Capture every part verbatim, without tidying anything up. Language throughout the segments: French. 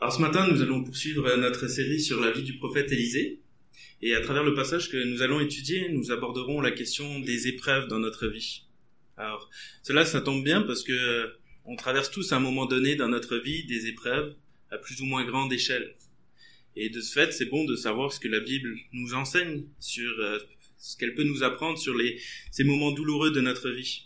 Alors ce matin, nous allons poursuivre notre série sur la vie du prophète Élisée. Et à travers le passage que nous allons étudier, nous aborderons la question des épreuves dans notre vie. Alors cela, ça tombe bien parce que on traverse tous à un moment donné dans notre vie des épreuves à plus ou moins grande échelle. Et de ce fait, c'est bon de savoir ce que la Bible nous enseigne, sur euh, ce qu'elle peut nous apprendre sur les, ces moments douloureux de notre vie.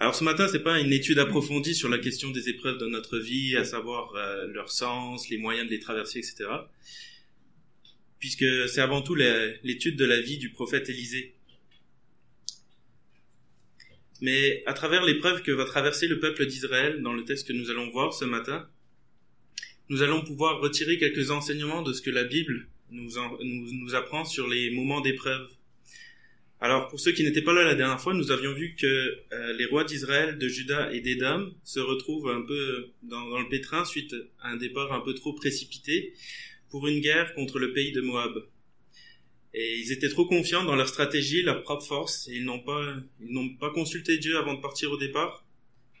Alors ce matin, c'est pas une étude approfondie sur la question des épreuves dans notre vie, à savoir euh, leur sens, les moyens de les traverser, et cetera. Puisque c'est avant tout la, l'étude de la vie du prophète Élisée. Mais à travers l'épreuve que va traverser le peuple d'Israël, dans le texte que nous allons voir ce matin, nous allons pouvoir retirer quelques enseignements de ce que la Bible nous, en, nous, nous apprend sur les moments d'épreuve. Alors, pour ceux qui n'étaient pas là la dernière fois, nous avions vu que euh, les rois d'Israël, de Juda et d'Édom se retrouvent un peu dans, dans le pétrin suite à un départ un peu trop précipité pour une guerre contre le pays de Moab. Et ils étaient trop confiants dans leur stratégie, leur propre force, et ils n'ont pas, ils n'ont pas consulté Dieu avant de partir au départ,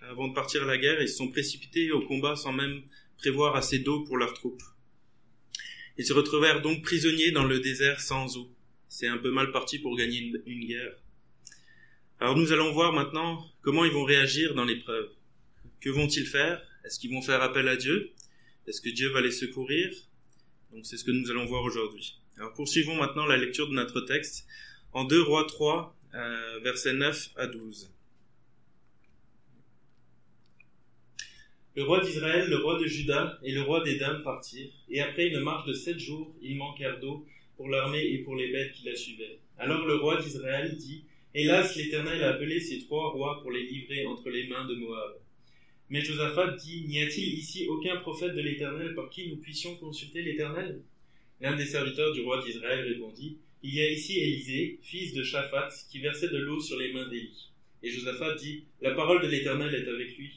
avant de partir à la guerre. Ils se sont précipités au combat sans même prévoir assez d'eau pour leurs troupes. Ils se retrouvèrent donc prisonniers dans le désert sans eau. C'est un peu mal parti pour gagner une, une guerre. Alors nous allons voir maintenant comment ils vont réagir dans l'épreuve. Que vont-ils faire? Est-ce qu'ils vont faire appel à Dieu? Est-ce que Dieu va les secourir? Donc c'est ce que nous allons voir aujourd'hui. Alors poursuivons maintenant la lecture de notre texte en deux Rois trois, euh, versets neuf à douze. Le roi d'Israël, le roi de Juda et le roi d'Édom partirent, et après une marche de sept jours, ils manquèrent d'eau pour l'armée et pour les bêtes qui la suivaient. Alors le roi d'Israël dit, « Hélas, l'Éternel a appelé ces trois rois pour les livrer entre les mains de Moab. » Mais Josaphat dit, « N'y a-t-il ici aucun prophète de l'Éternel par qui nous puissions consulter l'Éternel ?» L'un des serviteurs du roi d'Israël répondit, « Il y a ici Élisée, fils de Shaphat, qui versait de l'eau sur les mains d'Élie. » Et Josaphat dit, « La parole de l'Éternel est avec lui. »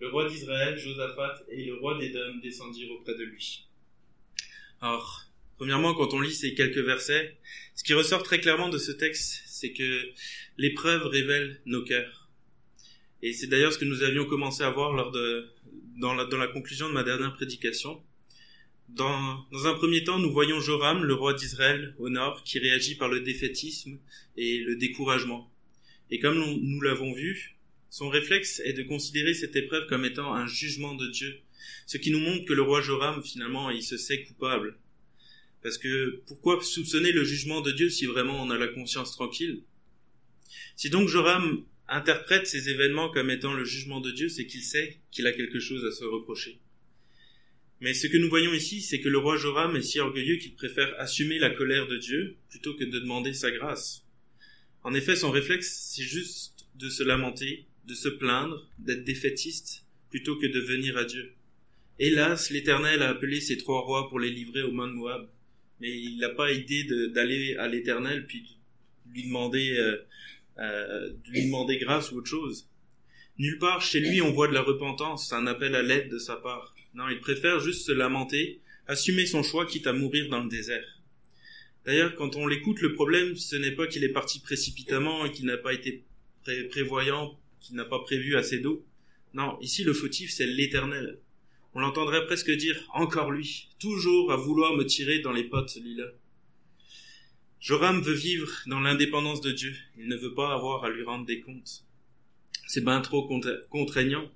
Le roi d'Israël, Josaphat et le roi d'Édom descendirent auprès de lui. » Alors, premièrement, quand on lit ces quelques versets, ce qui ressort très clairement de ce texte, c'est que l'épreuve révèle nos cœurs. Et c'est d'ailleurs ce que nous avions commencé à voir lors de, dans la, dans la conclusion de ma dernière prédication. Dans, dans un premier temps, nous voyons Joram, le roi d'Israël, au nord, qui réagit par le défaitisme et le découragement. Et comme nous, nous l'avons vu, son réflexe est de considérer cette épreuve comme étant un jugement de Dieu. Ce qui nous montre que le roi Joram, finalement, il se sait coupable. Parce que pourquoi soupçonner le jugement de Dieu si vraiment on a la conscience tranquille? Si donc Joram interprète ces événements comme étant le jugement de Dieu, c'est qu'il sait qu'il a quelque chose à se reprocher. Mais ce que nous voyons ici, c'est que le roi Joram est si orgueilleux qu'il préfère assumer la colère de Dieu plutôt que de demander sa grâce. En effet, son réflexe, c'est juste de se lamenter, de se plaindre, d'être défaitiste, plutôt que de venir à Dieu. Hélas, l'Éternel a appelé ces trois rois pour les livrer aux mains de Moab. Mais il n'a pas idée de, d'aller à l'Éternel puis de lui demander, euh, euh, de lui demander grâce ou autre chose. Nulle part chez lui on voit de la repentance, un appel à l'aide de sa part. Non, il préfère juste se lamenter, assumer son choix quitte à mourir dans le désert. D'ailleurs, quand on l'écoute, le problème ce n'est pas qu'il est parti précipitamment et qu'il n'a pas été pré- prévoyant, qu'il n'a pas prévu assez d'eau. Non, ici le fautif c'est l'Éternel. On l'entendrait presque dire « Encore lui, toujours à vouloir me tirer dans les pattes celui-là. » Joram veut vivre dans l'indépendance de Dieu. Il ne veut pas avoir à lui rendre des comptes. C'est ben trop contraignant.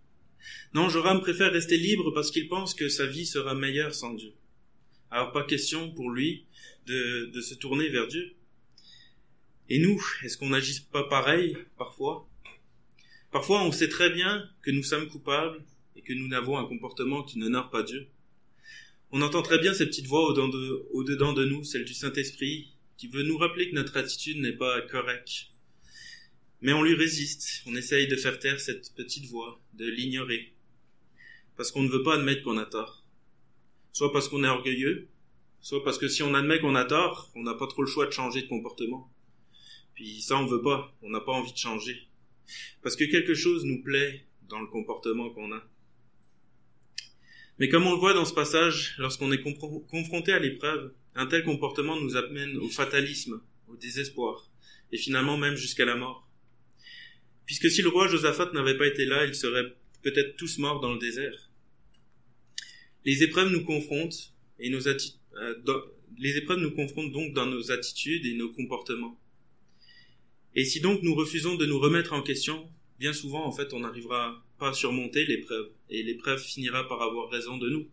Non, Joram préfère rester libre parce qu'il pense que sa vie sera meilleure sans Dieu. Alors pas question pour lui de, de se tourner vers Dieu. Et nous, est-ce qu'on n'agit pas pareil parfois? Parfois on sait très bien que nous sommes coupables, et que nous n'avons un comportement qui n'honore pas Dieu. On entend très bien ces petites voix au-dedans de, au-dedans de nous, celle du Saint-Esprit, qui veut nous rappeler que notre attitude n'est pas correcte. Mais on lui résiste, on essaye de faire taire cette petite voix, de l'ignorer, parce qu'on ne veut pas admettre qu'on a tort. Soit parce qu'on est orgueilleux, soit parce que si on admet qu'on a tort, on n'a pas trop le choix de changer de comportement. Puis ça on veut pas, on n'a pas envie de changer, parce que quelque chose nous plaît dans le comportement qu'on a. Mais comme on le voit dans ce passage, lorsqu'on est compro- confronté à l'épreuve, un tel comportement nous amène au fatalisme, au désespoir, et finalement même jusqu'à la mort. Puisque si le roi Josaphat n'avait pas été là, ils seraient peut-être tous morts dans le désert. Les épreuves nous confrontent et nos atti- euh, dans, les épreuves nous confrontent donc dans nos attitudes et nos comportements. Et si donc nous refusons de nous remettre en question, bien souvent, en fait, on n'arrivera pas à surmonter l'épreuve, et l'épreuve finira par avoir raison de nous.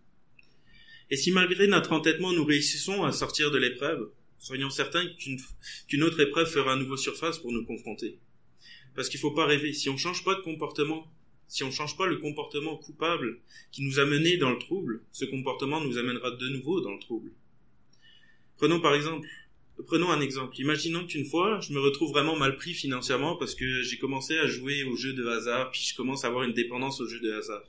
Et si malgré notre entêtement, nous réussissons à sortir de l'épreuve, soyons certains qu'une, qu'une autre épreuve fera à nouveau surface pour nous confronter. Parce qu'il ne faut pas rêver, si on ne change pas de comportement, si on ne change pas le comportement coupable qui nous a menés dans le trouble, ce comportement nous amènera de nouveau dans le trouble. Prenons par exemple... Prenons un exemple. Imaginons qu'une fois, je me retrouve vraiment mal pris financièrement parce que j'ai commencé à jouer aux jeux de hasard, puis je commence à avoir une dépendance aux jeux de hasard.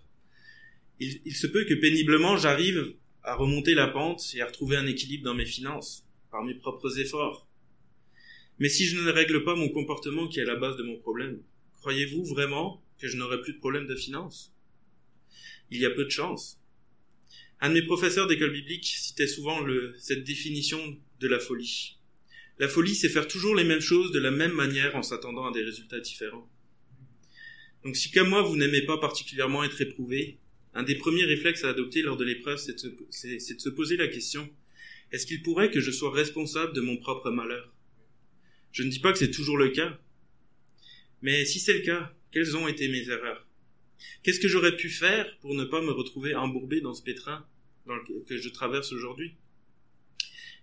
Il, il se peut que péniblement, j'arrive à remonter la pente et à retrouver un équilibre dans mes finances, par mes propres efforts. Mais si je ne règle pas mon comportement qui est à la base de mon problème, croyez-vous vraiment que je n'aurai plus de problème de finances ? Il y a peu de chance. Un de mes professeurs d'école biblique citait souvent le, cette définition de la folie. La folie, c'est faire toujours les mêmes choses de la même manière en s'attendant à des résultats différents. Donc si comme moi, vous n'aimez pas particulièrement être éprouvé, un des premiers réflexes à adopter lors de l'épreuve, c'est de se, c'est, c'est de se poser la question « Est-ce qu'il pourrait que je sois responsable de mon propre malheur ?» Je ne dis pas que c'est toujours le cas, mais si c'est le cas, quelles ont été mes erreurs ? Qu'est-ce que j'aurais pu faire pour ne pas me retrouver embourbé dans ce pétrin dans le, que je traverse aujourd'hui ?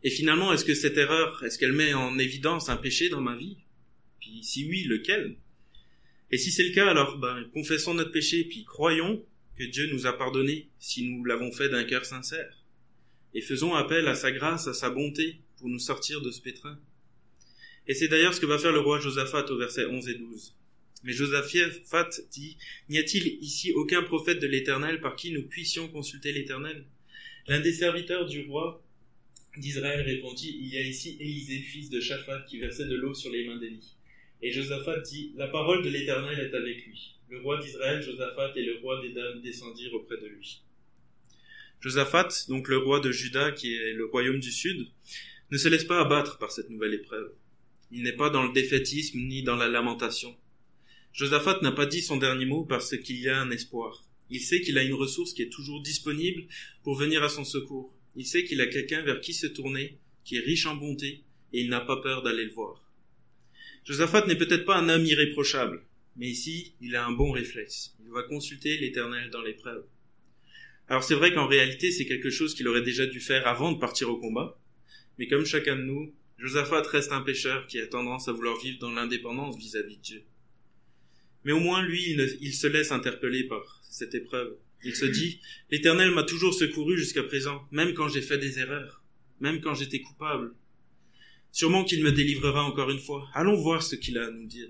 Et finalement, est-ce que cette erreur, est-ce qu'elle met en évidence un péché dans ma vie ? Puis si oui, lequel ? Et si c'est le cas, alors ben, confessons notre péché, puis croyons que Dieu nous a pardonné si nous l'avons fait d'un cœur sincère. Et faisons appel à sa grâce, à sa bonté, pour nous sortir de ce pétrin. Et c'est d'ailleurs ce que va faire le roi Josaphat au verset onze et douze. Mais Josaphat dit, « N'y a-t-il ici aucun prophète de l'Éternel par qui nous puissions consulter l'Éternel ?» L'un des serviteurs du roi d'Israël répondit, « Il y a ici Élisée, fils de Shaphat, qui versait de l'eau sur les mains d'Élie. » Et Josaphat dit, « La parole de l'Éternel est avec lui. » Le roi d'Israël, Josaphat, et le roi des dames descendirent auprès de lui. Josaphat, donc le roi de Juda, qui est le royaume du Sud, ne se laisse pas abattre par cette nouvelle épreuve. Il n'est pas dans le défaitisme ni dans la lamentation. Josaphat n'a pas dit son dernier mot parce qu'il y a un espoir. Il sait qu'il a une ressource qui est toujours disponible pour venir à son secours. Il sait qu'il a quelqu'un vers qui se tourner, qui est riche en bonté, et il n'a pas peur d'aller le voir. Josaphat n'est peut-être pas un homme irréprochable, mais ici, il a un bon réflexe. Il va consulter l'Éternel dans l'épreuve. Alors c'est vrai qu'en réalité, c'est quelque chose qu'il aurait déjà dû faire avant de partir au combat, mais comme chacun de nous, Josaphat reste un pécheur qui a tendance à vouloir vivre dans l'indépendance vis-à-vis de Dieu. Mais au moins, lui, il, ne, il se laisse interpeller par cette épreuve. Il se dit, « L'Éternel m'a toujours secouru jusqu'à présent, même quand j'ai fait des erreurs, même quand j'étais coupable. Sûrement qu'il me délivrera encore une fois. Allons voir ce qu'il a à nous dire. »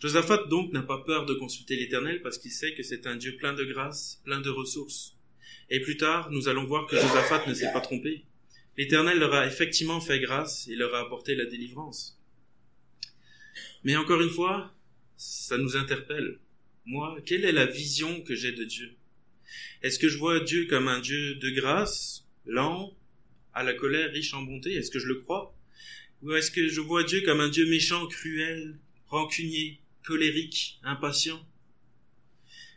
Josaphat, donc, n'a pas peur de consulter l'Éternel parce qu'il sait que c'est un Dieu plein de grâce, plein de ressources. Et plus tard, nous allons voir que Josaphat ne s'est pas trompé. L'Éternel leur a effectivement fait grâce et leur a apporté la délivrance. Mais encore une fois, ça nous interpelle. Moi, quelle est la vision que j'ai de Dieu ? Est-ce que je vois Dieu comme un Dieu de grâce, lent, à la colère, riche en bonté ? Est-ce que je le crois ? Ou est-ce que je vois Dieu comme un Dieu méchant, cruel, rancunier, colérique, impatient ?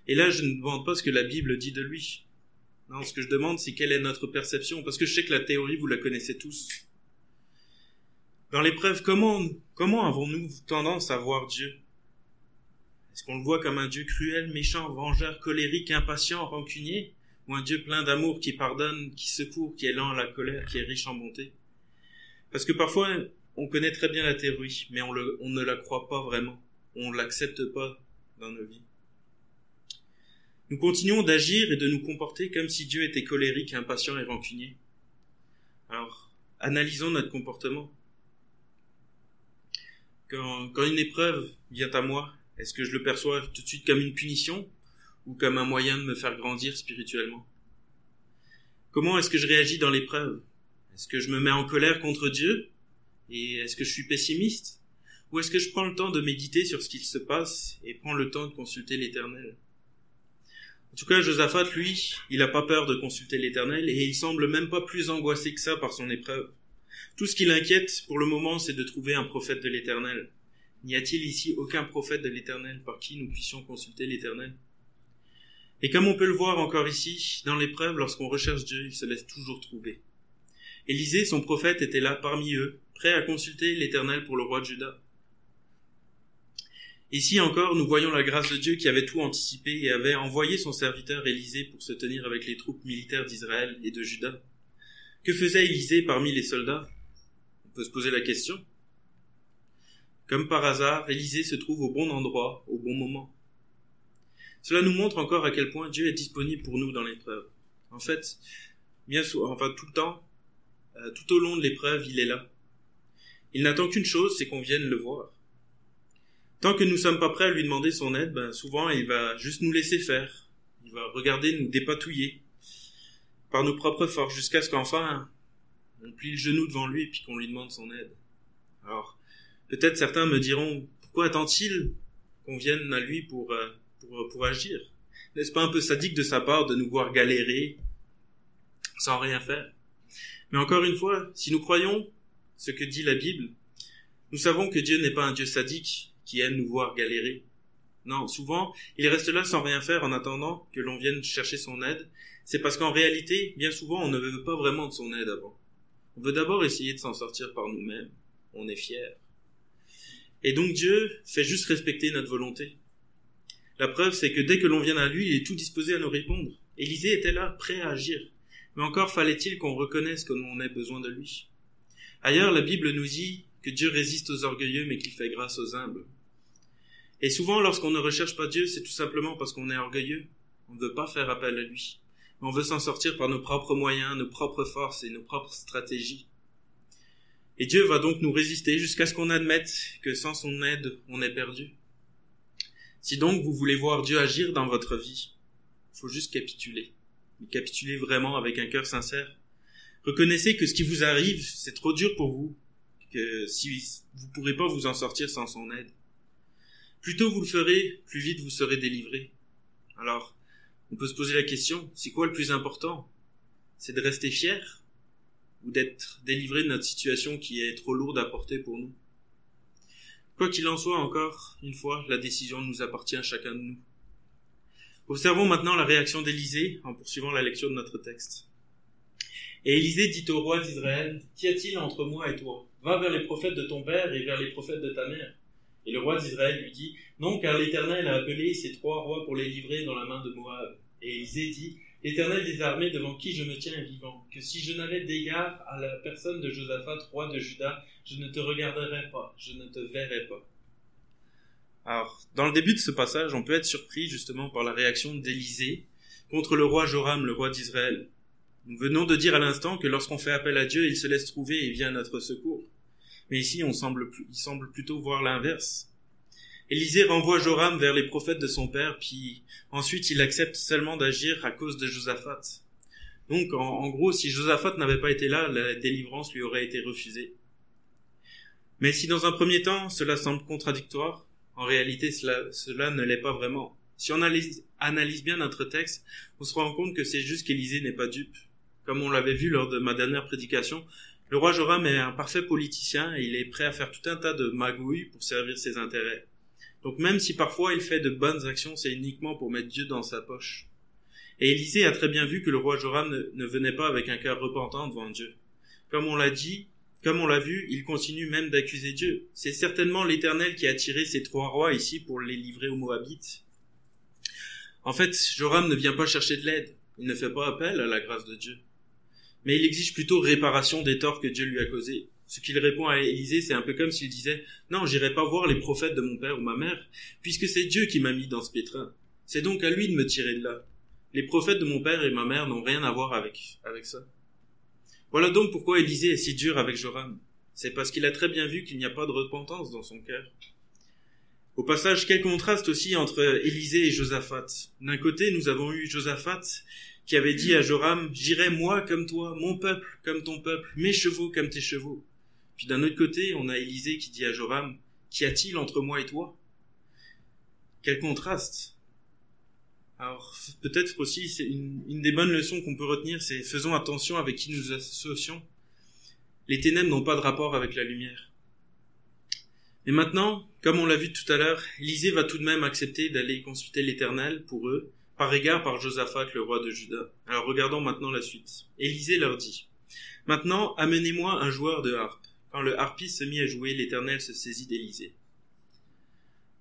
Et là, je ne demande pas ce que la Bible dit de lui. Non, ce que je demande, c'est quelle est notre perception, parce que je sais que la théorie, vous la connaissez tous. Dans l'épreuve, comment, comment avons-nous tendance à voir Dieu ? Est-ce qu'on le voit comme un Dieu cruel, méchant, vengeur, colérique, impatient, rancunier, ou un Dieu plein d'amour qui pardonne, qui secourt, qui est lent à la colère, qui est riche en bonté ? Parce que parfois, on connaît très bien la théorie, mais on, le, on ne la croit pas vraiment, on ne l'accepte pas dans nos vies. Nous continuons d'agir et de nous comporter comme si Dieu était colérique, impatient et rancunier. Alors, analysons notre comportement. Quand, quand une épreuve vient à moi, est-ce que je le perçois tout de suite comme une punition ou comme un moyen de me faire grandir spirituellement ? Comment est-ce que je réagis dans l'épreuve ? Est-ce que je me mets en colère contre Dieu ? Et est-ce que je suis pessimiste ? Ou est-ce que je prends le temps de méditer sur ce qu'il se passe et prends le temps de consulter l'Éternel ? En tout cas, Josaphat, lui, il n'a pas peur de consulter l'Éternel et il semble même pas plus angoissé que ça par son épreuve. Tout ce qui l'inquiète pour le moment, c'est de trouver un prophète de l'Éternel. N'y a-t-il ici aucun prophète de l'Éternel par qui nous puissions consulter l'Éternel ? Et comme on peut le voir encore ici, dans l'épreuve, lorsqu'on recherche Dieu, il se laisse toujours trouver. Élisée, son prophète, était là parmi eux, prêt à consulter l'Éternel pour le roi de Juda. Ici encore, nous voyons la grâce de Dieu qui avait tout anticipé et avait envoyé son serviteur Élisée pour se tenir avec les troupes militaires d'Israël et de Juda. Que faisait Élisée parmi les soldats ? On peut se poser la question. Comme par hasard, Élisée se trouve au bon endroit, au bon moment. Cela nous montre encore à quel point Dieu est disponible pour nous dans l'épreuve. En fait, bien souvent, enfin tout le temps, euh, tout au long de l'épreuve, il est là. Il n'attend qu'une chose, c'est qu'on vienne le voir. Tant que nous ne sommes pas prêts à lui demander son aide, ben souvent il va juste nous laisser faire. Il va regarder nous dépatouiller par nos propres forces jusqu'à ce qu'enfin on plie le genou devant lui et puis qu'on lui demande son aide. Alors, peut-être certains me diront, pourquoi attend-il qu'on vienne à lui pour... Euh, Pour, pour agir? N'est-ce pas un peu sadique de sa part de nous voir galérer sans rien faire? Mais encore une fois, si nous croyons ce que dit la Bible, nous savons que Dieu n'est pas un Dieu sadique qui aime nous voir galérer. Non, souvent, il reste là sans rien faire en attendant que l'on vienne chercher son aide. C'est parce qu'en réalité, bien souvent, on ne veut pas vraiment de son aide avant. On veut d'abord essayer de s'en sortir par nous-mêmes. On est fiers. Et donc Dieu fait juste respecter notre volonté. La preuve, c'est que dès que l'on vient à lui, il est tout disposé à nous répondre. Élisée était là, prêt à agir. Mais encore fallait-il qu'on reconnaisse que l'on ait besoin de lui. Ailleurs, la Bible nous dit que Dieu résiste aux orgueilleux, mais qu'il fait grâce aux humbles. Et souvent, lorsqu'on ne recherche pas Dieu, c'est tout simplement parce qu'on est orgueilleux. On ne veut pas faire appel à lui. Mais on veut s'en sortir par nos propres moyens, nos propres forces et nos propres stratégies. Et Dieu va donc nous résister jusqu'à ce qu'on admette que sans son aide, on est perdu. Si donc vous voulez voir Dieu agir dans votre vie, il faut juste capituler. Mais capituler vraiment avec un cœur sincère. Reconnaissez que ce qui vous arrive, c'est trop dur pour vous, que si vous ne pourrez pas vous en sortir sans son aide. Plus tôt vous le ferez, plus vite vous serez délivré. Alors, on peut se poser la question, c'est quoi le plus important ? C'est de rester fier ou d'être délivré de notre situation qui est trop lourde à porter pour nous ? Quoi qu'il en soit, encore une fois, la décision nous appartient à chacun de nous. Observons maintenant la réaction d'Élisée en poursuivant la lecture de notre texte. « Et Élisée dit au roi d'Israël, « Qu'y a-t-il entre moi et toi? Va vers les prophètes de ton père et vers les prophètes de ta mère. » Et le roi d'Israël lui dit, « Non, car l'Éternel a appelé ces trois rois pour les livrer dans la main de Moab. » Et Élisée dit, « L'Éternel des armées devant qui je me tiens vivant, que si je n'avais d'égard à la personne de Josaphat, roi de Juda, je ne te regarderais pas, je ne te verrais pas. » Alors, dans le début de ce passage, on peut être surpris justement par la réaction d'Élisée contre le roi Joram, le roi d'Israël. Nous venons de dire à l'instant que lorsqu'on fait appel à Dieu, il se laisse trouver et vient à notre secours. Mais ici, on semble, il semble plutôt voir l'inverse. Élisée renvoie Joram vers les prophètes de son père, puis ensuite il accepte seulement d'agir à cause de Josaphat. Donc en, en gros, si Josaphat n'avait pas été là, la délivrance lui aurait été refusée. Mais si dans un premier temps cela semble contradictoire, en réalité cela, cela ne l'est pas vraiment. Si on analyse, analyse bien notre texte, on se rend compte que c'est juste qu'Élisée n'est pas dupe. Comme on l'avait vu lors de ma dernière prédication, le roi Joram est un parfait politicien et il est prêt à faire tout un tas de magouilles pour servir ses intérêts. Donc même si parfois il fait de bonnes actions, c'est uniquement pour mettre Dieu dans sa poche. Et Élisée a très bien vu que le roi Joram ne, ne venait pas avec un cœur repentant devant Dieu. Comme on l'a dit, comme on l'a vu, il continue même d'accuser Dieu. C'est certainement l'Éternel qui a attiré ces trois rois ici pour les livrer aux Moabites. En fait, Joram ne vient pas chercher de l'aide. Il ne fait pas appel à la grâce de Dieu. Mais il exige plutôt réparation des torts que Dieu lui a causés. Ce qu'il répond à Élisée, c'est un peu comme s'il disait « Non, j'irai pas voir les prophètes de mon père ou ma mère, puisque c'est Dieu qui m'a mis dans ce pétrin. C'est donc à lui de me tirer de là. Les prophètes de mon père et ma mère n'ont rien à voir avec, avec ça. » Voilà donc pourquoi Élisée est si dur avec Joram. C'est parce qu'il a très bien vu qu'il n'y a pas de repentance dans son cœur. Au passage, quel contraste aussi entre Élisée et Josaphat. D'un côté, nous avons eu Josaphat qui avait dit à Joram « J'irai moi comme toi, mon peuple comme ton peuple, mes chevaux comme tes chevaux. » Puis d'un autre côté, on a Élisée qui dit à Joram, « Qu'y a-t-il entre moi et toi ?» Quel contraste ! Alors, peut-être aussi, c'est une, une des bonnes leçons qu'on peut retenir, c'est « Faisons attention avec qui nous associons. Les ténèbres n'ont pas de rapport avec la lumière. » Mais maintenant, comme on l'a vu tout à l'heure, Élisée va tout de même accepter d'aller consulter l'Éternel pour eux, par égard par Josaphat, le roi de Juda. Alors regardons maintenant la suite. Élisée leur dit : « Maintenant, amenez-moi un joueur de harpe. » Quand le harpiste se mit à jouer, l'Éternel se saisit d'Élisée.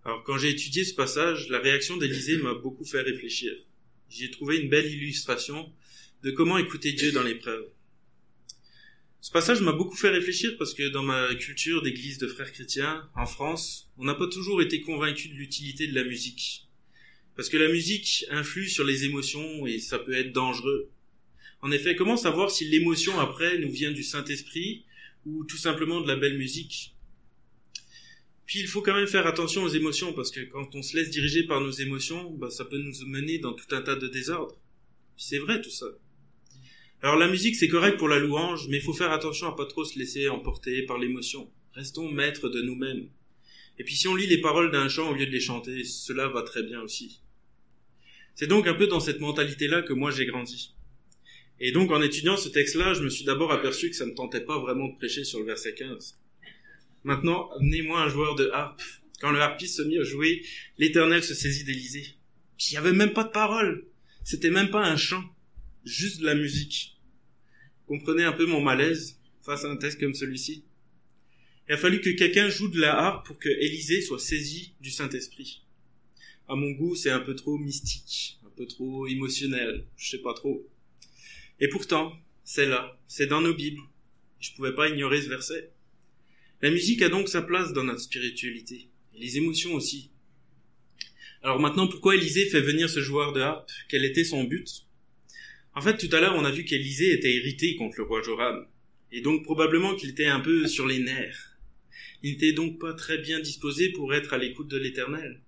Alors quand j'ai étudié ce passage, la réaction d'Élisée m'a beaucoup fait réfléchir. J'y ai trouvé une belle illustration de comment écouter Dieu dans l'épreuve. Ce passage m'a beaucoup fait réfléchir parce que dans ma culture d'église de frères chrétiens, en France, on n'a pas toujours été convaincu de l'utilité de la musique. Parce que la musique influe sur les émotions et ça peut être dangereux. En effet, comment savoir si l'émotion après nous vient du Saint-Esprit ou tout simplement de la belle musique ? Puis il faut quand même faire attention aux émotions parce que quand on se laisse diriger par nos émotions, bah, ça peut nous mener dans tout un tas de désordres. Puis c'est vrai tout ça. Alors la musique c'est correct pour la louange, mais il faut faire attention à pas trop se laisser emporter par l'émotion. Restons maîtres de nous-mêmes. Et puis si on lit les paroles d'un chant au lieu de les chanter, cela va très bien aussi. C'est donc un peu dans cette mentalité-là que moi j'ai grandi. Et donc en étudiant ce texte-là, je me suis d'abord aperçu que ça ne tentait pas vraiment de prêcher sur le verset quinze. Maintenant, amenez-moi un joueur de harpe. Quand le harpiste se mit à jouer, l'Éternel se saisit d'Élisée. Puis il n'y avait même pas de paroles. C'était même pas un chant. Juste de la musique. Comprenez un peu mon malaise face à un texte comme celui-ci. Il a fallu que quelqu'un joue de la harpe pour que Élisée soit saisie du Saint-Esprit. À mon goût, c'est un peu trop mystique, un peu trop émotionnel, je sais pas trop. Et pourtant, c'est là, c'est dans nos Bibles. Je pouvais pas ignorer ce verset. La musique a donc sa place dans notre spiritualité, et les émotions aussi. Alors maintenant, pourquoi Élisée fait venir ce joueur de harpe? Quel était son but? En fait, tout à l'heure, on a vu qu'Élisée était irrité contre le roi Joram, et donc probablement qu'il était un peu sur les nerfs. Il n'était donc pas très bien disposé pour être à l'écoute de l'Éternel.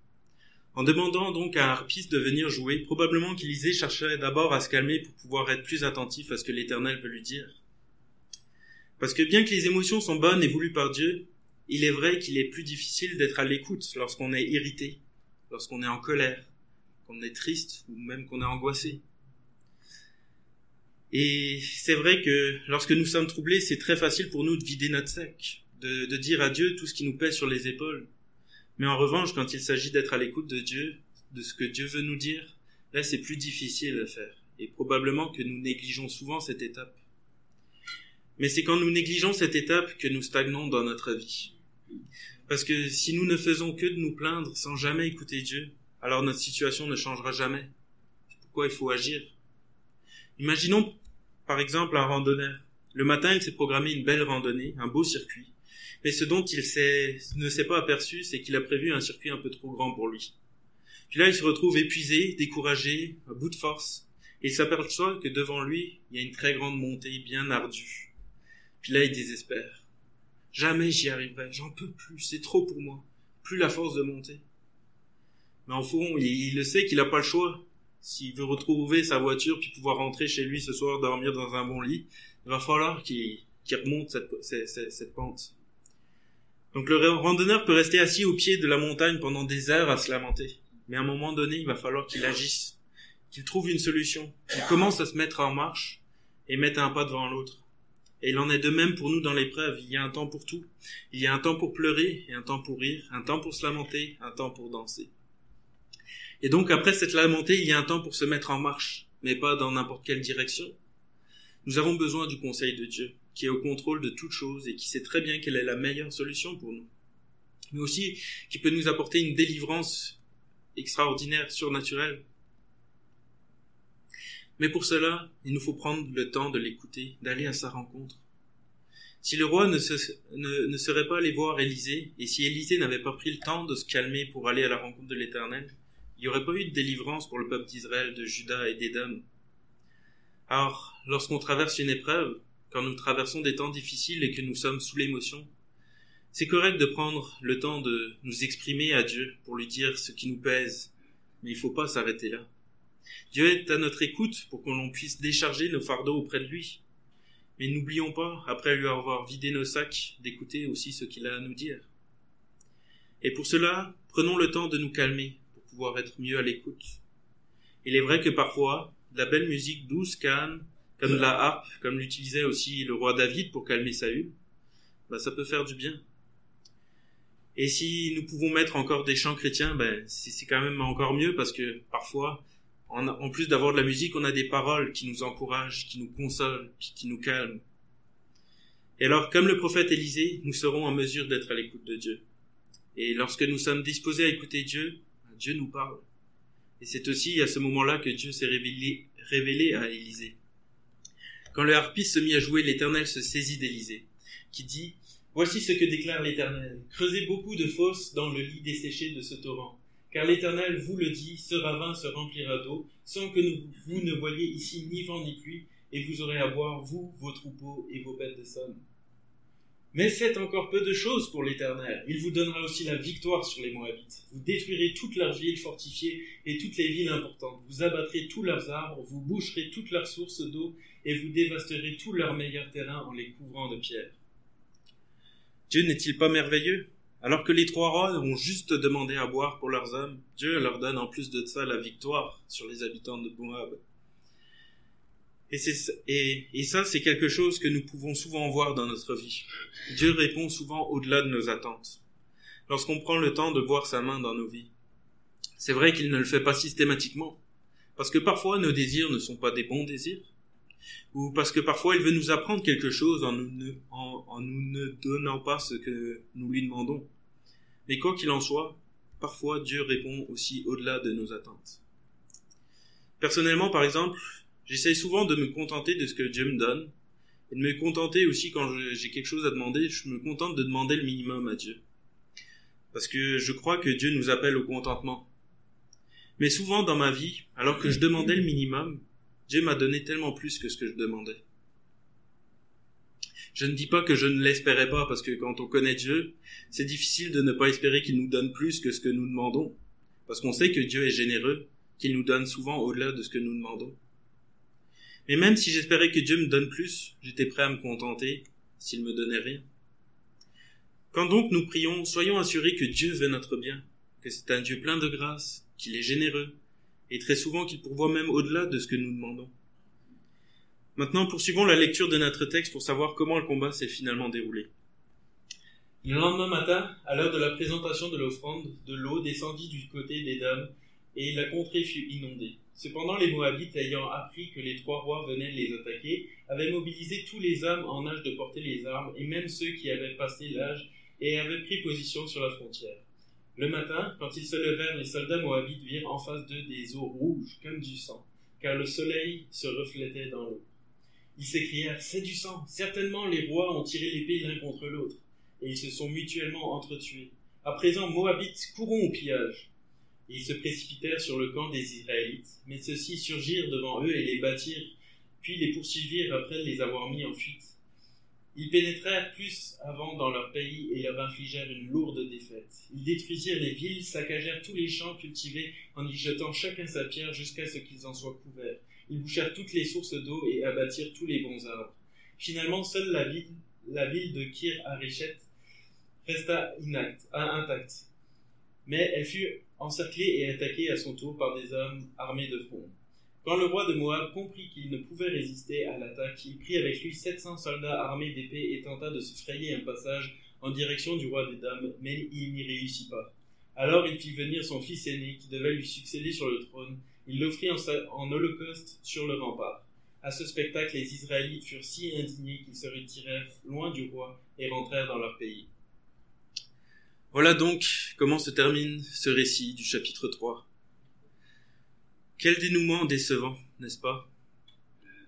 En demandant donc à un harpiste de venir jouer, probablement qu'Élisée cherchait d'abord à se calmer pour pouvoir être plus attentif à ce que l'Éternel veut lui dire. Parce que bien que les émotions sont bonnes et voulues par Dieu, il est vrai qu'il est plus difficile d'être à l'écoute lorsqu'on est irrité, lorsqu'on est en colère, qu'on est triste ou même qu'on est angoissé. Et c'est vrai que lorsque nous sommes troublés, c'est très facile pour nous de vider notre sac, de, de dire à Dieu tout ce qui nous pèse sur les épaules. Mais en revanche, quand il s'agit d'être à l'écoute de Dieu, de ce que Dieu veut nous dire, là c'est plus difficile à faire. Et probablement que nous négligeons souvent cette étape. Mais c'est quand nous négligeons cette étape que nous stagnons dans notre vie. Parce que si nous ne faisons que de nous plaindre sans jamais écouter Dieu, alors notre situation ne changera jamais. C'est pourquoi il faut agir. Imaginons par exemple un randonneur. Le matin, il s'est programmé une belle randonnée, un beau circuit. Mais ce dont il s'est, ne s'est pas aperçu, c'est qu'il a prévu un circuit un peu trop grand pour lui. Puis là, il se retrouve épuisé, découragé, à bout de force. Et il s'aperçoit que devant lui, il y a une très grande montée, bien ardue. Puis là, il désespère. Jamais j'y arriverai, j'en peux plus, c'est trop pour moi. Plus la force de monter. Mais en fond, il, il le sait qu'il n'a pas le choix. S'il veut retrouver sa voiture puis pouvoir rentrer chez lui ce soir, dormir dans un bon lit, il va falloir qu'il, qu'il remonte cette, cette, cette, cette pente. Donc le randonneur peut rester assis au pied de la montagne pendant des heures à se lamenter. Mais à un moment donné, il va falloir qu'il agisse, qu'il trouve une solution, qu'il commence à se mettre en marche et mettre un pas devant l'autre. Et il en est de même pour nous dans l'épreuve. Il y a un temps pour tout. Il y a un temps pour pleurer et un temps pour rire, un temps pour se lamenter, un temps pour danser. Et donc, après cette lamentée, il y a un temps pour se mettre en marche, mais pas dans n'importe quelle direction. Nous avons besoin du conseil de Dieu, qui est au contrôle de toutes choses et qui sait très bien quelle est la meilleure solution pour nous. Mais aussi, qui peut nous apporter une délivrance extraordinaire, surnaturelle. Mais pour cela, il nous faut prendre le temps de l'écouter, d'aller à sa rencontre. Si le roi ne, se, ne, ne serait pas allé voir Élisée, et si Élisée n'avait pas pris le temps de se calmer pour aller à la rencontre de l'Éternel, il n'y aurait pas eu de délivrance pour le peuple d'Israël, de Juda et d'Édom. Alors, lorsqu'on traverse une épreuve, quand nous traversons des temps difficiles et que nous sommes sous l'émotion, c'est correct de prendre le temps de nous exprimer à Dieu pour lui dire ce qui nous pèse, mais il ne faut pas s'arrêter là. Dieu est à notre écoute pour que l'on puisse décharger nos fardeaux auprès de lui. Mais n'oublions pas, après lui avoir vidé nos sacs, d'écouter aussi ce qu'il a à nous dire. Et pour cela, prenons le temps de nous calmer, pouvoir être mieux à l'écoute. Il est vrai que parfois, de la belle musique douce, calme, comme de la harpe, comme l'utilisait aussi le roi David pour calmer Saül, ben ça peut faire du bien. Et si nous pouvons mettre encore des chants chrétiens, ben c'est, c'est quand même encore mieux parce que parfois, En, en plus d'avoir de la musique, on a des paroles qui nous encouragent, qui nous consolent, qui, qui nous calment. Et alors, comme le prophète Élisée, nous serons en mesure d'être à l'écoute de Dieu. Et lorsque nous sommes disposés à écouter Dieu, Dieu nous parle. Et c'est aussi à ce moment-là que Dieu s'est révélé, révélé à Élisée. Quand le harpiste se mit à jouer, l'Éternel se saisit d'Élisée, qui dit « Voici ce que déclare l'Éternel. Creusez beaucoup de fosses dans le lit desséché de ce torrent. Car l'Éternel vous le dit, ce ravin se remplira d'eau, sans que vous ne voyiez ici ni vent ni pluie, et vous aurez à boire, vous, vos troupeaux et vos bêtes de somme. Mais faites encore peu de choses pour l'Éternel. Il vous donnera aussi la victoire sur les Moabites. Vous détruirez toutes leurs villes fortifiées et toutes les villes importantes. Vous abattrez tous leurs arbres, vous boucherez toutes leurs sources d'eau, et vous dévasterez tous leurs meilleurs terrains en les couvrant de pierres. » Dieu n'est-il pas merveilleux ? Alors que les trois rois ont juste demandé à boire pour leurs hommes, Dieu leur donne en plus de ça la victoire sur les habitants de Moab. Et, c'est, et, et ça, c'est quelque chose que nous pouvons souvent voir dans notre vie. Dieu répond souvent au-delà de nos attentes, lorsqu'on prend le temps de voir sa main dans nos vies. C'est vrai qu'il ne le fait pas systématiquement, parce que parfois nos désirs ne sont pas des bons désirs, ou parce que parfois il veut nous apprendre quelque chose en nous ne, en, en nous ne donnant pas ce que nous lui demandons. Mais quoi qu'il en soit, parfois Dieu répond aussi au-delà de nos attentes. Personnellement, par exemple, j'essaie souvent de me contenter de ce que Dieu me donne, et de me contenter aussi quand je, j'ai quelque chose à demander, je me contente de demander le minimum à Dieu. Parce que je crois que Dieu nous appelle au contentement. Mais souvent dans ma vie, alors que je demandais le minimum, Dieu m'a donné tellement plus que ce que je demandais. Je ne dis pas que je ne l'espérais pas, parce que quand on connaît Dieu, c'est difficile de ne pas espérer qu'il nous donne plus que ce que nous demandons, parce qu'on sait que Dieu est généreux, qu'il nous donne souvent au-delà de ce que nous demandons. Mais même si j'espérais que Dieu me donne plus, j'étais prêt à me contenter s'il me donnait rien. Quand donc nous prions, soyons assurés que Dieu veut notre bien, que c'est un Dieu plein de grâce, qu'il est généreux, et très souvent qu'il pourvoit même au-delà de ce que nous demandons. Maintenant, poursuivons la lecture de notre texte pour savoir comment le combat s'est finalement déroulé. Le lendemain matin, à l'heure de la présentation de l'offrande, de l'eau descendit du côté des dames, et la contrée fut inondée. Cependant, les Moabites, ayant appris que les trois rois venaient les attaquer, avaient mobilisé tous les hommes en âge de porter les armes, et même ceux qui avaient passé l'âge, et avaient pris position sur la frontière. Le matin, quand ils se levèrent, les soldats moabites virent en face d'eux des eaux rouges comme du sang, car le soleil se reflétait dans l'eau. Ils s'écrièrent « C'est du sang ! Certainement les rois ont tiré l'épée l'un contre l'autre, et ils se sont mutuellement entretués. À présent, Moabites, courons au pillage !» Et ils se précipitèrent sur le camp des Israélites, mais ceux-ci surgirent devant eux et les battirent, puis les poursuivirent après les avoir mis en fuite. Ils pénétrèrent plus avant dans leur pays et leur infligèrent une lourde défaite. Ils détruisirent les villes, saccagèrent tous les champs cultivés en y jetant chacun sa pierre jusqu'à ce qu'ils en soient couverts. Ils bouchèrent toutes les sources d'eau et abattirent tous les bons arbres. Finalement, seule la ville, la ville de Kir-Haréseth resta inacte, intacte, mais elle fut encerclée et attaquée à son tour par des hommes armés de fronde. Quand le roi de Moab comprit qu'il ne pouvait résister à l'attaque, il prit avec lui sept cents soldats armés d'épées et tenta de se frayer un passage en direction du roi des dames, mais il n'y réussit pas. Alors il fit venir son fils aîné, qui devait lui succéder sur le trône. Il l'offrit en, en holocauste sur le rempart. À ce spectacle, les Israélites furent si indignés qu'ils se retirèrent loin du roi et rentrèrent dans leur pays. Voilà donc comment se termine ce récit du chapitre trois. Quel dénouement décevant, n'est-ce pas ?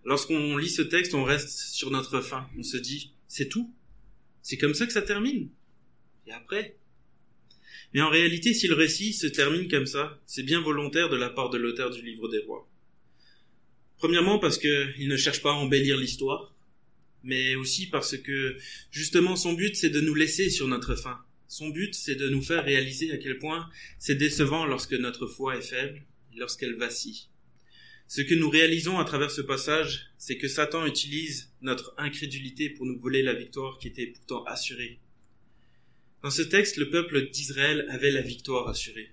Lorsqu'on lit ce texte, on reste sur notre faim. On se dit, c'est tout ? C'est comme ça que ça termine ? Et après ? Mais en réalité, si le récit se termine comme ça, c'est bien volontaire de la part de l'auteur du livre des rois. Premièrement parce qu'il ne cherche pas à embellir l'histoire, mais aussi parce que, justement, son but, c'est de nous laisser sur notre faim. Son but, c'est de nous faire réaliser à quel point c'est décevant lorsque notre foi est faible, lorsqu'elle vacille. Ce que nous réalisons à travers ce passage, c'est que Satan utilise notre incrédulité pour nous voler la victoire qui était pourtant assurée. Dans ce texte, le peuple d'Israël avait la victoire assurée.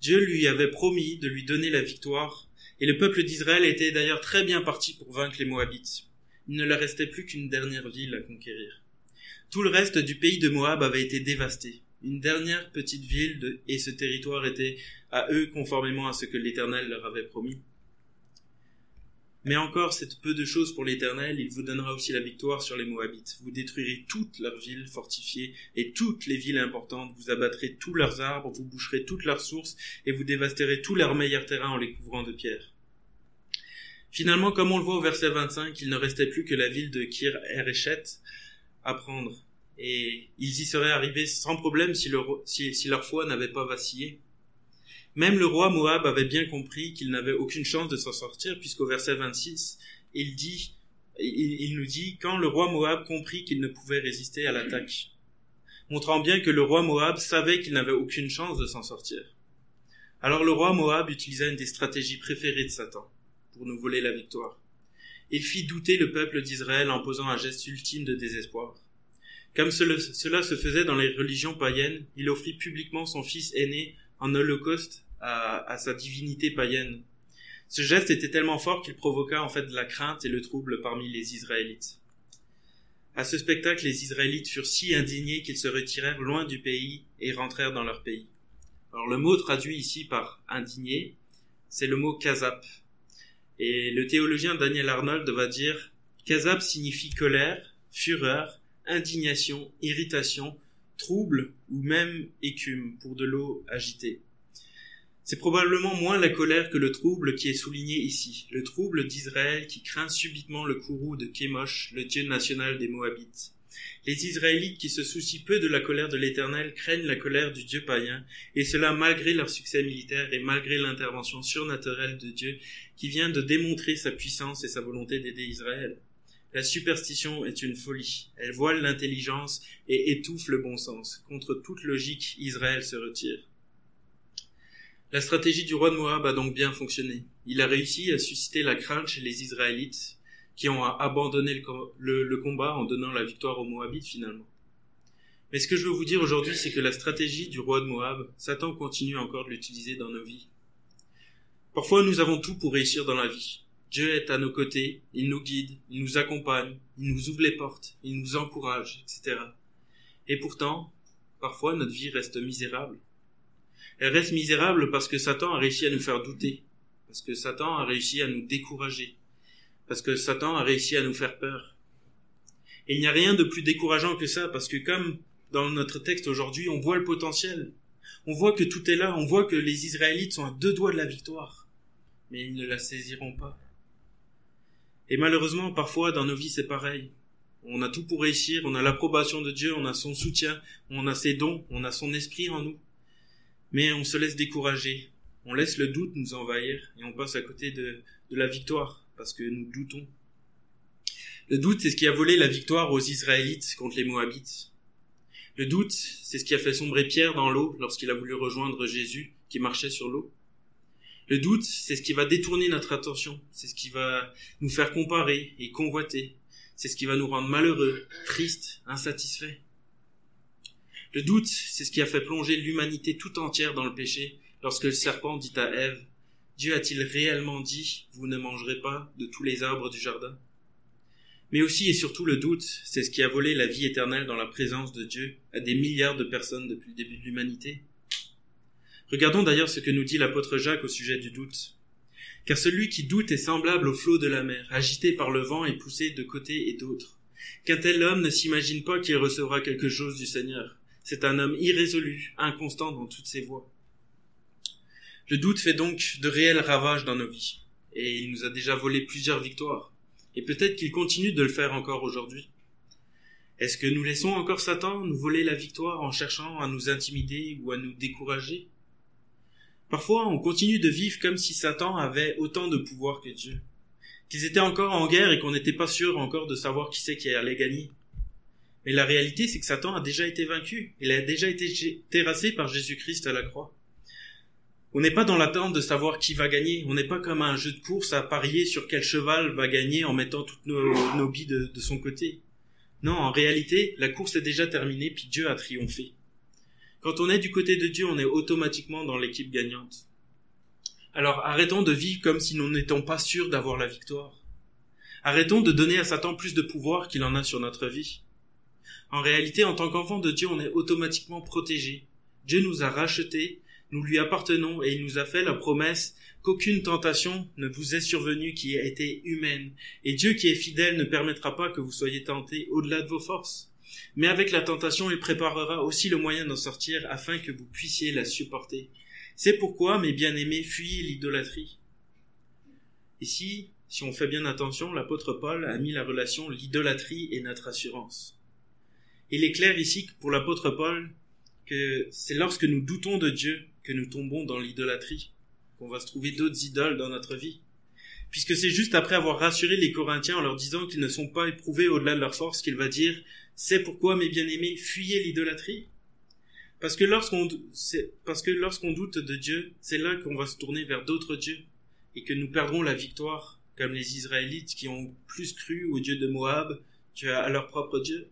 Dieu lui avait promis de lui donner la victoire, et le peuple d'Israël était d'ailleurs très bien parti pour vaincre les Moabites. Il ne leur restait plus qu'une dernière ville à conquérir. Tout le reste du pays de Moab avait été dévasté. une dernière petite ville de, et ce territoire était à eux conformément à ce que l'Éternel leur avait promis. Mais encore, c'est peu de choses pour l'Éternel, il vous donnera aussi la victoire sur les Moabites. Vous détruirez toutes leurs villes fortifiées et toutes les villes importantes, vous abattrez tous leurs arbres, vous boucherez toutes leurs sources et vous dévasterez tous leurs meilleurs terrains en les couvrant de pierres. Finalement, comme on le voit au verset vingt-cinq, il ne restait plus que la ville de Kir-Haréseth à prendre. Et ils y seraient arrivés sans problème si leur, si, si leur foi n'avait pas vacillé. Même le roi Moab avait bien compris qu'il n'avait aucune chance de s'en sortir, puisqu'au verset vingt-six, il, dit, il, il nous dit « Quand le roi Moab comprit qu'il ne pouvait résister à l'attaque », montrant bien que le roi Moab savait qu'il n'avait aucune chance de s'en sortir. Alors le roi Moab utilisa une des stratégies préférées de Satan pour nous voler la victoire. Il fit douter le peuple d'Israël en posant un geste ultime de désespoir. Comme cela se faisait dans les religions païennes, il offrit publiquement son fils aîné en holocauste à, à sa divinité païenne. Ce geste était tellement fort qu'il provoqua en fait de la crainte et le trouble parmi les Israélites. À ce spectacle, les Israélites furent si indignés qu'ils se retirèrent loin du pays et rentrèrent dans leur pays. Alors le mot traduit ici par « indigné », c'est le mot « kazap ». Et le théologien Daniel Arnold va dire « Kazap signifie colère, fureur, indignation, irritation, trouble ou même écume pour de l'eau agitée. C'est probablement moins la colère que le trouble qui est souligné ici, le trouble d'Israël qui craint subitement le courroux de Kémosh, le dieu national des Moabites. Les Israélites qui se soucient peu de la colère de l'Éternel craignent la colère du dieu païen, et cela malgré leur succès militaire et malgré l'intervention surnaturelle de Dieu qui vient de démontrer sa puissance et sa volonté d'aider Israël. La superstition est une folie, elle voile l'intelligence et étouffe le bon sens. Contre toute logique, Israël se retire. La stratégie du roi de Moab a donc bien fonctionné. Il a réussi à susciter la crainte chez les Israélites, qui ont abandonné le, le, le combat en donnant la victoire aux Moabites finalement. Mais ce que je veux vous dire aujourd'hui, c'est que la stratégie du roi de Moab, Satan continue encore de l'utiliser dans nos vies. Parfois, nous avons tout pour réussir dans la vie. Dieu est à nos côtés, il nous guide, il nous accompagne, il nous ouvre les portes, il nous encourage, et cetera. Et pourtant, parfois notre vie reste misérable. Elle reste misérable parce que Satan a réussi à nous faire douter, parce que Satan a réussi à nous décourager, parce que Satan a réussi à nous faire peur. Et il n'y a rien de plus décourageant que ça, parce que comme dans notre texte aujourd'hui, on voit le potentiel. On voit que tout est là, on voit que les Israélites sont à deux doigts de la victoire, mais ils ne la saisiront pas. Et malheureusement, parfois, dans nos vies, c'est pareil. On a tout pour réussir, on a l'approbation de Dieu, on a son soutien, on a ses dons, on a son esprit en nous. Mais on se laisse décourager, on laisse le doute nous envahir et on passe à côté de, de la victoire parce que nous doutons. Le doute, c'est ce qui a volé la victoire aux Israélites contre les Moabites. Le doute, c'est ce qui a fait sombrer Pierre dans l'eau lorsqu'il a voulu rejoindre Jésus qui marchait sur l'eau. Le doute, c'est ce qui va détourner notre attention, c'est ce qui va nous faire comparer et convoiter, c'est ce qui va nous rendre malheureux, tristes, insatisfaits. Le doute, c'est ce qui a fait plonger l'humanité tout entière dans le péché lorsque le serpent dit à Ève « Dieu a-t-il réellement dit « Vous ne mangerez pas de tous les arbres du jardin ?» Mais aussi et surtout le doute, c'est ce qui a volé la vie éternelle dans la présence de Dieu à des milliards de personnes depuis le début de l'humanité. Regardons d'ailleurs ce que nous dit l'apôtre Jacques au sujet du doute. « Car celui qui doute est semblable au flot de la mer, agité par le vent et poussé de côté et d'autre. Qu'un tel homme ne s'imagine pas qu'il recevra quelque chose du Seigneur. C'est un homme irrésolu, inconstant dans toutes ses voies. » Le doute fait donc de réels ravages dans nos vies, et il nous a déjà volé plusieurs victoires, et peut-être qu'il continue de le faire encore aujourd'hui. Est-ce que nous laissons encore Satan nous voler la victoire en cherchant à nous intimider ou à nous décourager ? Parfois, on continue de vivre comme si Satan avait autant de pouvoir que Dieu, qu'ils étaient encore en guerre et qu'on n'était pas sûr encore de savoir qui c'est qui allait gagner. Mais la réalité, c'est que Satan a déjà été vaincu, il a déjà été terrassé par Jésus-Christ à la croix. On n'est pas dans l'attente de savoir qui va gagner, on n'est pas comme à un jeu de course à parier sur quel cheval va gagner en mettant toutes nos, nos billes de, de son côté. Non, en réalité, la course est déjà terminée puis Dieu a triomphé. Quand on est du côté de Dieu, on est automatiquement dans l'équipe gagnante. Alors arrêtons de vivre comme si nous n'étions pas sûrs d'avoir la victoire. Arrêtons de donner à Satan plus de pouvoir qu'il en a sur notre vie. En réalité, en tant qu'enfant de Dieu, on est automatiquement protégé. Dieu nous a rachetés, nous lui appartenons et il nous a fait la promesse qu'aucune tentation ne vous est survenue qui a été humaine. Et Dieu qui est fidèle ne permettra pas que vous soyez tentés au-delà de vos forces. Mais avec la tentation, il préparera aussi le moyen d'en sortir afin que vous puissiez la supporter. C'est pourquoi, mes bien-aimés, fuyez l'idolâtrie. Ici, si on fait bien attention, l'apôtre Paul a mis la relation l'idolâtrie et notre assurance. Il est clair ici pour l'apôtre Paul que c'est lorsque nous doutons de Dieu que nous tombons dans l'idolâtrie, qu'on va se trouver d'autres idoles dans notre vie. Puisque c'est juste après avoir rassuré les Corinthiens en leur disant qu'ils ne sont pas éprouvés au-delà de leur force qu'il va dire « C'est pourquoi, mes bien-aimés, fuyez l'idolâtrie ». Parce que lorsqu'on, c'est, parce que lorsqu'on doute de Dieu, c'est là qu'on va se tourner vers d'autres dieux et que nous perdrons la victoire, comme les Israélites qui ont plus cru au dieu de Moab qu'à leur propre dieu.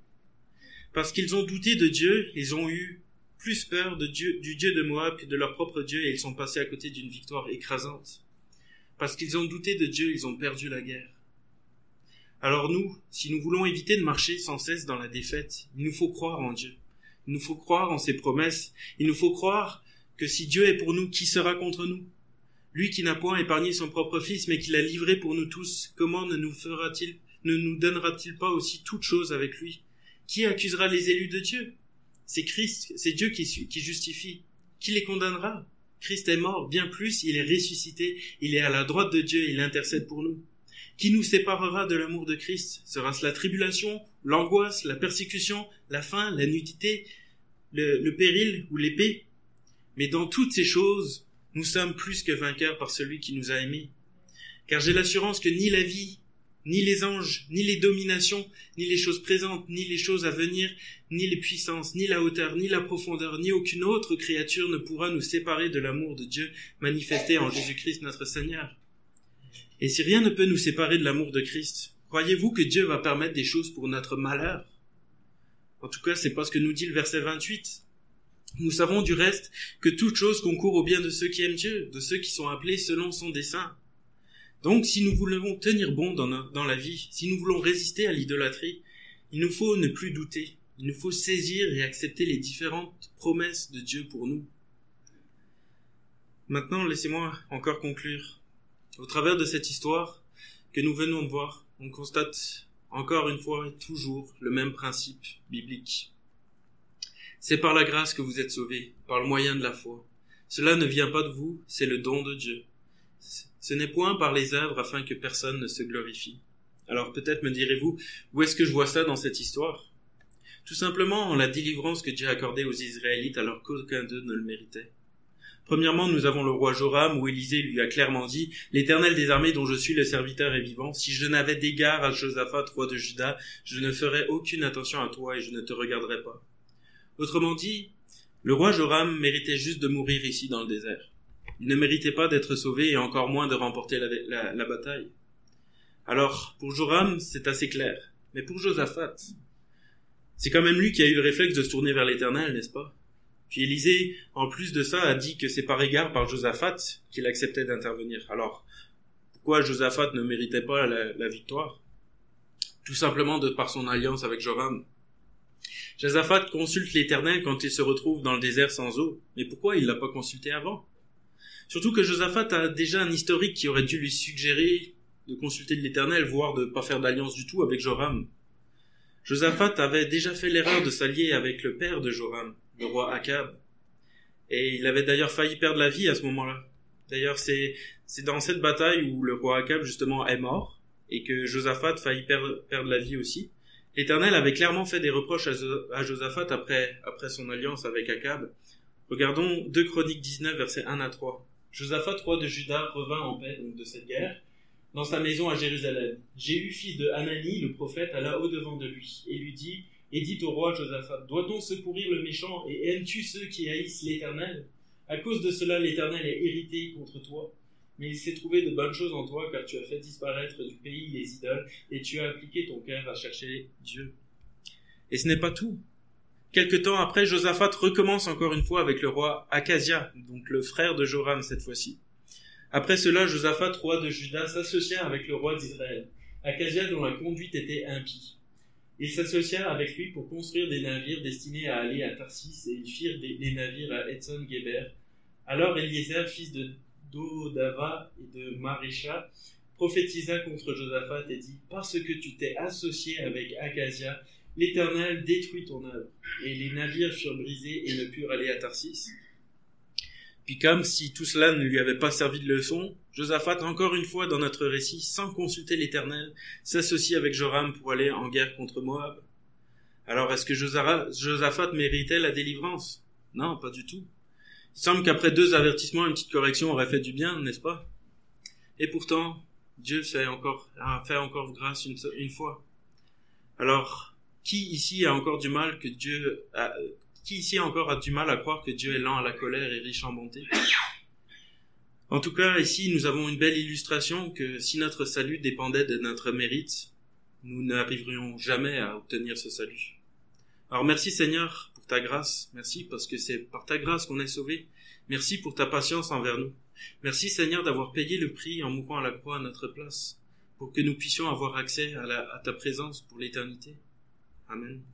Parce qu'ils ont douté de Dieu, ils ont eu plus peur de Dieu, du dieu de Moab que de leur propre dieu et ils sont passés à côté d'une victoire écrasante. Parce qu'ils ont douté de Dieu, ils ont perdu la guerre. Alors nous, si nous voulons éviter de marcher sans cesse dans la défaite, il nous faut croire en Dieu. Il nous faut croire en ses promesses. Il nous faut croire que si Dieu est pour nous, qui sera contre nous? Lui qui n'a point épargné son propre fils, mais qui l'a livré pour nous tous, comment ne nous fera-t-il, ne nous donnera-t-il pas aussi toute chose avec lui? Qui accusera les élus de Dieu? C'est Christ, c'est Dieu qui, qui justifie. Qui les condamnera? Christ est mort, bien plus, il est ressuscité, il est à la droite de Dieu, il intercède pour nous. Qui nous séparera de l'amour de Christ? Sera-ce la tribulation, l'angoisse, la persécution, la faim, la nudité, le, le péril ou l'épée? Mais dans toutes ces choses, nous sommes plus que vainqueurs par celui qui nous a aimés. Car j'ai l'assurance que ni la vie, ni les anges, ni les dominations, ni les choses présentes, ni les choses à venir, ni les puissances, ni la hauteur, ni la profondeur, ni aucune autre créature ne pourra nous séparer de l'amour de Dieu manifesté en Jésus-Christ notre Seigneur. Et si rien ne peut nous séparer de l'amour de Christ, croyez-vous que Dieu va permettre des choses pour notre malheur? En tout cas, c'est pas ce que nous dit le verset vingt-huit. Nous savons du reste que toute chose concourt au bien de ceux qui aiment Dieu, de ceux qui sont appelés selon son dessein. Donc, si nous voulons tenir bon dans, notre, dans la vie, si nous voulons résister à l'idolâtrie, il nous faut ne plus douter. Il nous faut saisir et accepter les différentes promesses de Dieu pour nous. Maintenant, laissez-moi encore conclure. Au travers de cette histoire que nous venons de voir, on constate encore une fois et toujours le même principe biblique. C'est par la grâce que vous êtes sauvés, par le moyen de la foi. Cela ne vient pas de vous, c'est le don de Dieu. Ce n'est point par les œuvres afin que personne ne se glorifie. Alors peut-être me direz-vous, où est-ce que je vois ça dans cette histoire? Tout simplement en la délivrance que Dieu a accordée aux Israélites alors qu'aucun d'eux ne le méritait. Premièrement, nous avons le roi Joram, où Élisée lui a clairement dit « L'Éternel des armées dont je suis le serviteur est vivant. Si je n'avais d'égard à Josaphat, roi de Juda, je ne ferais aucune attention à toi et je ne te regarderais pas. » Autrement dit, le roi Joram méritait juste de mourir ici dans le désert. Il ne méritait pas d'être sauvé et encore moins de remporter la, la, la bataille. Alors, pour Joram, c'est assez clair. Mais pour Josaphat, c'est quand même lui qui a eu le réflexe de se tourner vers l'Éternel, n'est-ce pas? Puis Élisée, en plus de ça, a dit que c'est par égard par Josaphat qu'il acceptait d'intervenir. Alors, pourquoi Josaphat ne méritait pas la, la victoire? Tout simplement de par son alliance avec Joram. Josaphat consulte l'Éternel quand il se retrouve dans le désert sans eau. Mais pourquoi il l'a pas consulté avant? Surtout que Josaphat a déjà un historique qui aurait dû lui suggérer de consulter l'Éternel, voire de pas faire d'alliance du tout avec Joram. Josaphat avait déjà fait l'erreur de s'allier avec le père de Joram, le roi Achab. Et il avait d'ailleurs failli perdre la vie à ce moment-là. D'ailleurs, c'est, c'est dans cette bataille où le roi Achab, justement, est mort, et que Josaphat faillit perdre, perdre la vie aussi. L'Éternel avait clairement fait des reproches à, à Josaphat après, après son alliance avec Achab. Regardons deux Chroniques dix-neuf, versets un à trois. Josaphat, roi de Juda, revint en paix donc, de cette guerre, dans sa maison à Jérusalem. Jéhu, fils de Hanani, le prophète, alla au-devant de lui, et lui dit... Et dit au roi Josaphat, « Doit-on secourir le méchant et aimes-tu ceux qui haïssent l'Éternel? À cause de cela, l'Éternel est irrité contre toi. Mais il s'est trouvé de bonnes choses en toi, car tu as fait disparaître du pays les idoles, et tu as appliqué ton cœur à chercher Dieu. » Et ce n'est pas tout. Quelque temps après, Josaphat recommence encore une fois avec le roi Akazia, donc le frère de Joram cette fois-ci. Après cela, Josaphat, roi de Juda, s'associa avec le roi d'Israël, Akazia dont la conduite était impie. Ils s'associèrent avec lui pour construire des navires destinés à aller à Tarsis, et ils firent des, des navires à Etsjon-Guéber. Alors Élisée, fils de d'Odava et de Marisha, prophétisa contre Josaphat et dit: « Parce que tu t'es associé avec Akazia, l'Éternel détruit ton œuvre. » Et les navires furent brisés et ne purent aller à Tarsis. » Puis comme si tout cela ne lui avait pas servi de leçon, Josaphat, encore une fois dans notre récit, sans consulter l'Éternel, s'associe avec Joram pour aller en guerre contre Moab. Alors est-ce que Josaphat méritait la délivrance? Non, pas du tout. Il semble qu'après deux avertissements, une petite correction aurait fait du bien, n'est-ce pas? Et pourtant, Dieu fait encore, a fait encore grâce une, une fois. Alors, qui ici a encore du mal que Dieu a, qui ici encore a du mal à croire que Dieu est lent à la colère et riche en bonté? En tout cas, ici, nous avons une belle illustration que si notre salut dépendait de notre mérite, nous n'arriverions jamais à obtenir ce salut. Alors, merci Seigneur pour ta grâce. Merci parce que c'est par ta grâce qu'on est sauvé. Merci pour ta patience envers nous. Merci Seigneur d'avoir payé le prix en mourant à la croix à notre place, pour que nous puissions avoir accès à, la, à ta présence pour l'éternité. Amen.